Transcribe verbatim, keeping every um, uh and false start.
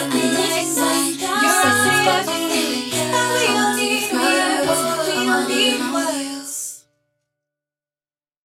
love me.